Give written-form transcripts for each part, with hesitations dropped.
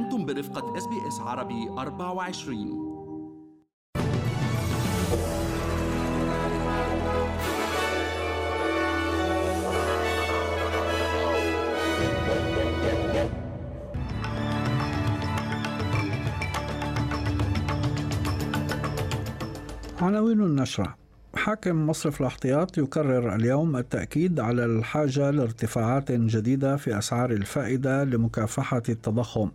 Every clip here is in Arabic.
أنتم برفقة SBS عربي 24. عناوين النشرة: حاكم مصرف الاحتياط يكرر اليوم التأكيد على الحاجة لارتفاعات جديدة في أسعار الفائدة لمكافحة التضخم.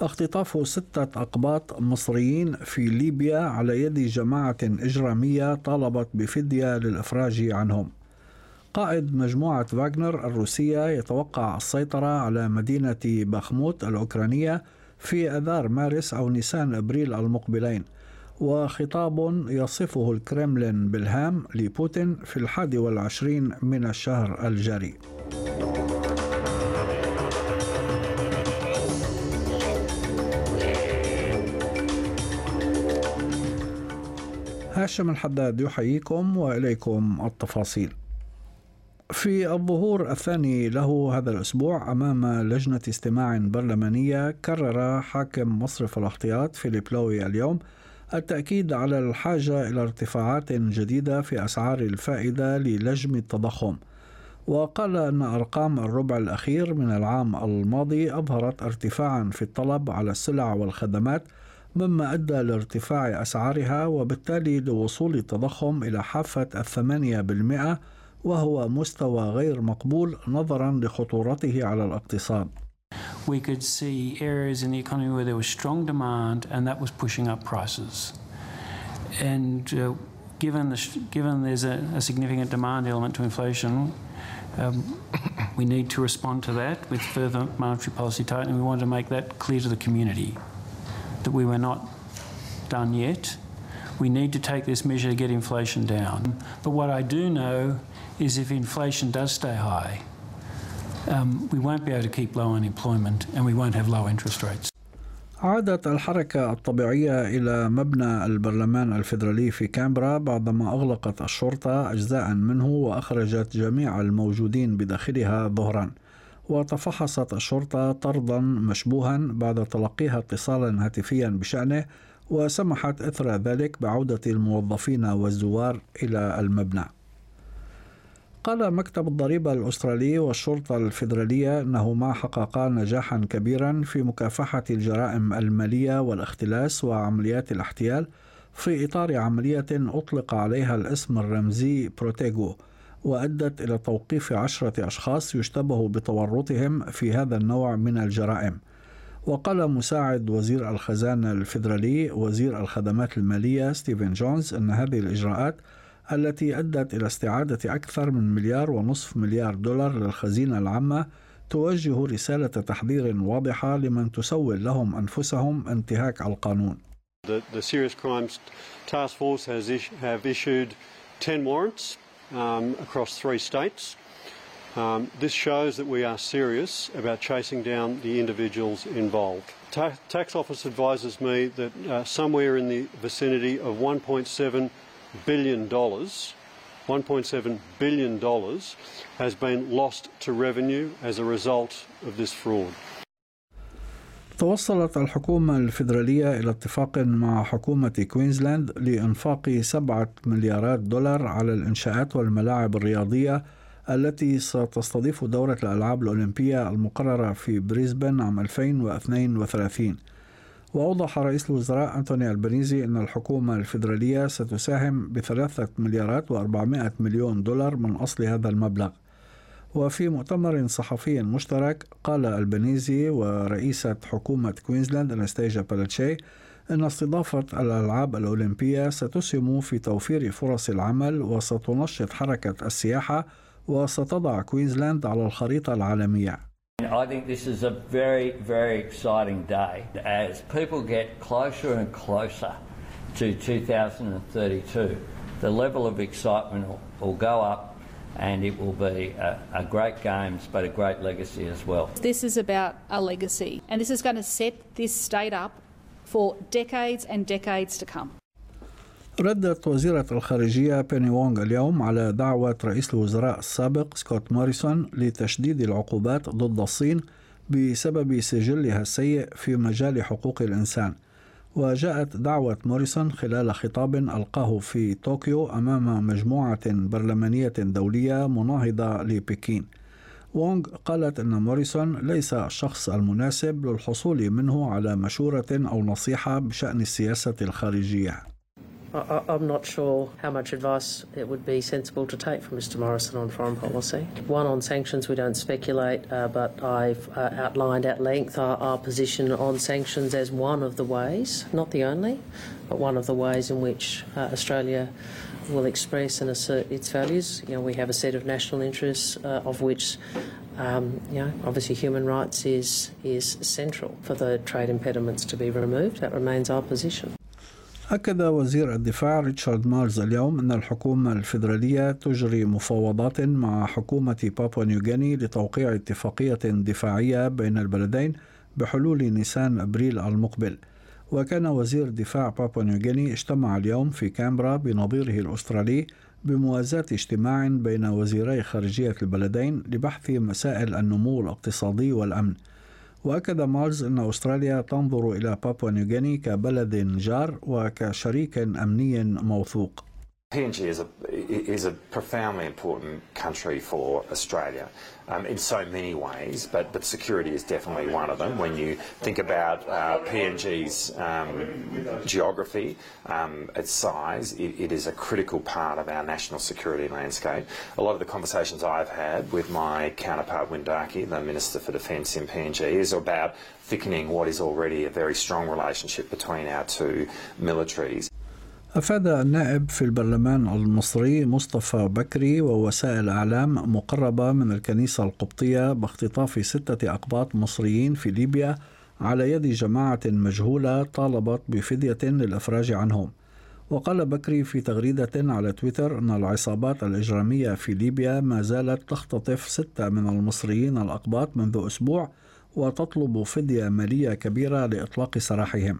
اختطاف 6 أقباط مصريين في ليبيا على يد جماعة إجرامية طالبت بفدية للإفراج عنهم. قائد مجموعة فاغنر الروسية يتوقع السيطرة على مدينة باخموت الأوكرانية في أذار مارس أو نيسان أبريل المقبلين. وخطاب يصفه الكرملين بالهام لبوتين في 21 من الشهر الجاري. هاشم الحداد يحييكم وإليكم التفاصيل. في الظهور الثاني له هذا الأسبوع أمام لجنة استماع برلمانية، كرر حاكم مصرف الاحتياط فيليب لوي اليوم التأكيد على الحاجة إلى ارتفاعات جديدة في أسعار الفائدة للجم التضخم، وقال أن أرقام الربع الأخير من العام الماضي أظهرت ارتفاعا في الطلب على السلع والخدمات، مما أدى لارتفاع أسعارها وبالتالي لوصول التضخم إلى حافة 8%، وهو مستوى غير مقبول نظرا لخطورته على الاقتصاد. We could see areas in the economy where there was strong demand and that was pushing up prices. And given there's a significant demand element to inflation, we need to respond to that with further monetary policy tightening. We wanted to make that clear to the community that we were not done yet. We need to take this measure to get inflation down. But what I do know is if inflation does stay high, we won't be able to keep low unemployment and we won't have low interest rates. عادت الحركة الطبيعية إلى مبنى البرلمان الفيدرالي في كامبرا بعدما أغلقت الشرطة أجزاء منه وأخرجت جميع الموجودين بداخلها ظهرا. وتفحصت الشرطة طردا مشبوها بعد تلقيها اتصالا هاتفيا بشأنه، وسمحت إثر ذلك بعودة الموظفين والزوار إلى المبنى. قال مكتب الضريبة الأسترالي والشرطة الفيدرالية أنهما حققا نجاحا كبيرا في مكافحة الجرائم المالية والاختلاس وعمليات الاحتيال في إطار عملية أطلق عليها الاسم الرمزي بروتيغو، وأدت إلى توقيف 10 أشخاص يشتبه بتورطهم في هذا النوع من الجرائم. وقال مساعد وزير الخزانة الفيدرالي وزير الخدمات المالية ستيفن جونز أن هذه الإجراءات التي أدت إلى استعادة أكثر من 1.5 مليار دولار للخزينة العامة توجه رسالة تحذير واضحة لمن تسول لهم أنفسهم انتهاك القانون. The Serious Crimes Task Force have issued 10 warrants across 3 states. This shows that we are serious about chasing down the individuals involved. Tax Office advises me that somewhere in the vicinity of $1.7 billion has been lost to revenue as a result of this fraud. توصلت الحكومة الفيدرالية إلى اتفاق مع حكومة كوينزلاند لإنفاق 7 مليارات دولار على الإنشاءات والملاعب الرياضية التي ستستضيف دورة الألعاب الأولمبية المقررة في بريسبن عام 2032. وأوضح رئيس الوزراء أنتوني ألبانيزي أن الحكومة الفيدرالية ستساهم ب3 مليارات و400 مليون دولار من أصل هذا المبلغ. وفي مؤتمر صحفي مشترك قال ألبانيزي ورئيسة حكومة كوينزلاند أنستيجا بالتشي أن استضافة الألعاب الأولمبية ستسهم في توفير فرص العمل وستنشط حركة السياحة وستضع كوينزلاند على الخريطة العالمية. I think this is a very, very exciting day as people get closer and closer to 2032. The level of excitement will go up and it will be a great games but a great legacy as well. This is about a legacy and this is going to set this state up for decades and decades to come. ردت وزيرة الخارجية بيني وونغ اليوم على دعوة رئيس الوزراء السابق سكوت موريسون لتشديد العقوبات ضد الصين بسبب سجلها السيء في مجال حقوق الإنسان. وجاءت دعوة موريسون خلال خطاب ألقاه في طوكيو أمام مجموعة برلمانية دولية مناهضة لبكين. وونغ قالت أن موريسون ليس الشخص المناسب للحصول منه على مشورة أو نصيحة بشأن السياسة الخارجية. I'm not sure how much advice it would be sensible to take from Mr Morrison on foreign policy. One, on sanctions, we don't speculate, but I've outlined at length our position on sanctions as one of the ways, not the only, but one of the ways in which Australia will express and assert its values. You know, we have a set of national interests of which obviously human rights is central for the trade impediments to be removed. That remains our position. أكد وزير الدفاع ريتشارد مارلز اليوم أن الحكومة الفيدرالية تجري مفاوضات مع حكومة بابوا نيوغيني لتوقيع اتفاقية دفاعية بين البلدين بحلول نيسان أبريل المقبل. وكان وزير دفاع بابوا نيوغيني اجتمع اليوم في كامبرا بنظيره الأسترالي بموازاة اجتماع بين وزيري خارجية البلدين لبحث مسائل النمو الاقتصادي والأمن. وأكد مارلز أن أستراليا تنظر إلى بابوا نيوغيني كبلد جار وكشريك أمني موثوق. PNG is a profoundly important country for Australia in so many ways, but security is definitely one of them. When you think about PNG's geography, its size, it is a critical part of our national security landscape. A lot of the conversations I've had with my counterpart Windaki, the Minister for Defence in PNG, is about thickening what is already a very strong relationship between our two militaries. أفاد النائب في البرلمان المصري مصطفى بكري ووسائل أعلام مقربة من الكنيسة القبطية باختطاف 6 أقباط مصريين في ليبيا على يد جماعة مجهولة طالبت بفدية للإفراج عنهم. وقال بكري في تغريدة على تويتر أن العصابات الإجرامية في ليبيا ما زالت تختطف 6 من المصريين الأقباط منذ أسبوع وتطلب فدية مالية كبيرة لإطلاق سراحهم.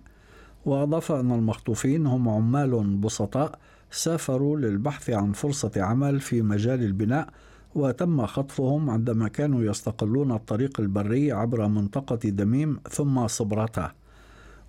وأضاف أن المخطوفين هم عمال بسطاء سافروا للبحث عن فرصة عمل في مجال البناء، وتم خطفهم عندما كانوا يستقلون الطريق البري عبر منطقة دميم ثم صبرتها.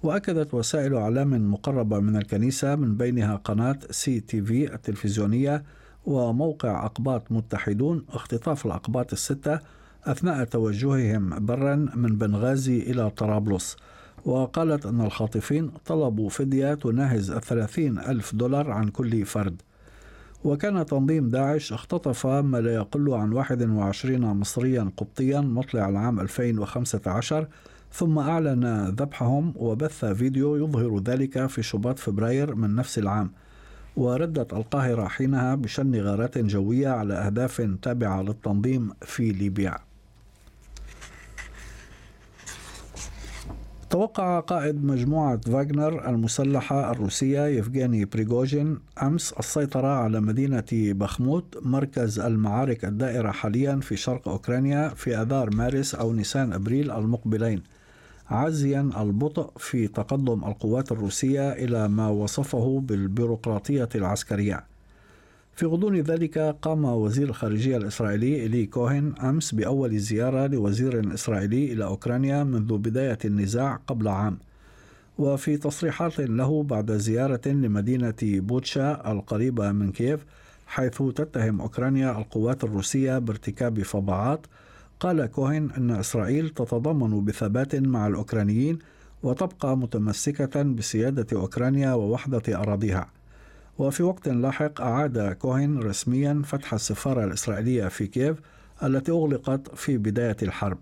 وأكدت وسائل أعلام مقربة من الكنيسة من بينها قناة CTV التلفزيونية وموقع أقباط متحدون اختطاف الأقباط 6 أثناء توجههم برا من بنغازي إلى طرابلس. وقالت أن الخاطفين طلبوا فدية تناهز 30,000 دولار عن كل فرد. وكان تنظيم داعش اختطف ما لا يقل عن 21 مصريا قبطيا مطلع العام 2015، ثم أعلن ذبحهم وبث فيديو يظهر ذلك في شباط فبراير من نفس العام. وردت القاهرة حينها بشن غارات جوية على أهداف تابعة للتنظيم في ليبيا. توقع قائد مجموعة فاغنر المسلحة الروسية يفغيني بريغوجين أمس السيطرة على مدينة بخموت مركز المعارك الدائرة حاليا في شرق أوكرانيا في آذار مارس أو نيسان أبريل المقبلين، عزيا البطء في تقدم القوات الروسية إلى ما وصفه بالبيروقراطية العسكرية. في غضون ذلك قام وزير الخارجية الإسرائيلي إلي كوهن أمس بأول زيارة لوزير إسرائيلي إلى أوكرانيا منذ بداية النزاع قبل عام. وفي تصريحات له بعد زيارة لمدينة بوتشا القريبة من كييف حيث تتهم أوكرانيا القوات الروسية بارتكاب فظاعات، قال كوهن أن إسرائيل تتضامن بثبات مع الأوكرانيين وتبقى متمسكة بسيادة أوكرانيا ووحدة أراضيها. وفي وقت لاحق أعاد كوهن رسميا فتح السفارة الإسرائيلية في كييف التي أغلقت في بداية الحرب.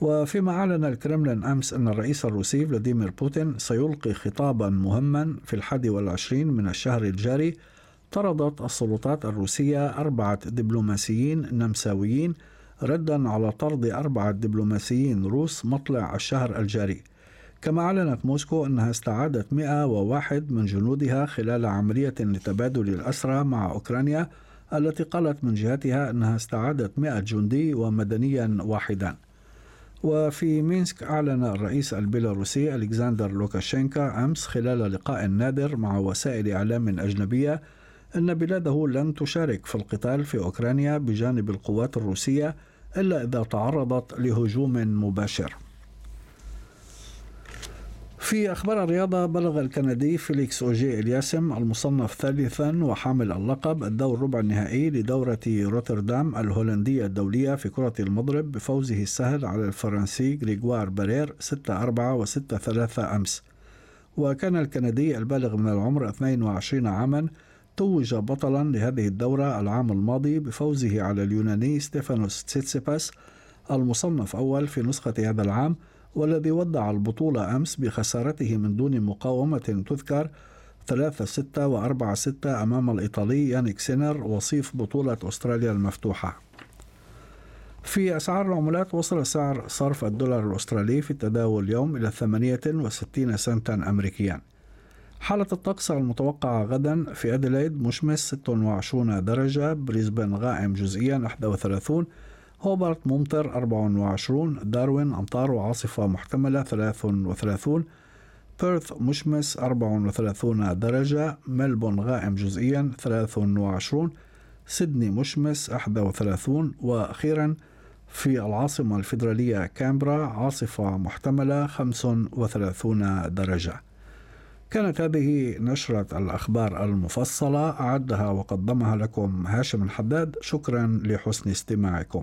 وفيما أعلن الكرملين أمس أن الرئيس الروسي فلاديمير بوتين سيلقي خطابا مهما في 21 من الشهر الجاري، طردت السلطات الروسية 4 دبلوماسيين نمساويين ردا على طرد 4 دبلوماسيين روس مطلع الشهر الجاري. كما أعلنت موسكو أنها استعادت 101 من جنودها خلال عملية لتبادل الأسرى مع أوكرانيا التي قالت من جهتها أنها استعادت 100 جندي ومدنيا واحدا. وفي مينسك أعلن الرئيس البيلاروسي ألكسندر لوكاشينكا أمس خلال لقاء نادر مع وسائل إعلام أجنبية أن بلاده لن تشارك في القتال في أوكرانيا بجانب القوات الروسية إلا إذا تعرضت لهجوم مباشر. في أخبار الرياضة، بلغ الكندي فيليكس أوجيه إلياسم المصنف ثالثا وحامل اللقب الدور ربع النهائي لدورة روتردام الهولندية الدولية في كرة المضرب بفوزه السهل على الفرنسي غريغوار بارير 6-4 و6-3 أمس. وكان الكندي البالغ من العمر 22 عاما توج بطلا لهذه الدورة العام الماضي بفوزه على اليوناني ستيفانوس تسيتسيباس المصنف أول في نسخة هذا العام، والذي ودع البطولة أمس بخسارته من دون مقاومة تذكر 3-6 و4-6 أمام الإيطالي يانيك سينر وصيف بطولة أستراليا المفتوحة. في أسعار العملات، وصل سعر صرف الدولار الأسترالي في التداول اليوم إلى 68 سنتا أمريكيا. حالة الطقس المتوقعة غدا في أديلايد مشمس 26 درجة، بريسبن غائم جزئيا 31، هوبارت ممطر 24، داروين أمطار وعاصفة محتملة 33، بيرث مشمس 34 درجة، ملبون غائم جزئيا 23، سيدني مشمس 31، وأخيرا في العاصمة الفيدرالية كامبرا عاصفة محتملة 35 درجة. كانت هذه نشرة الأخبار المفصلة، أعدها وقدمها لكم هاشم الحداد. شكرا لحسن استماعكم.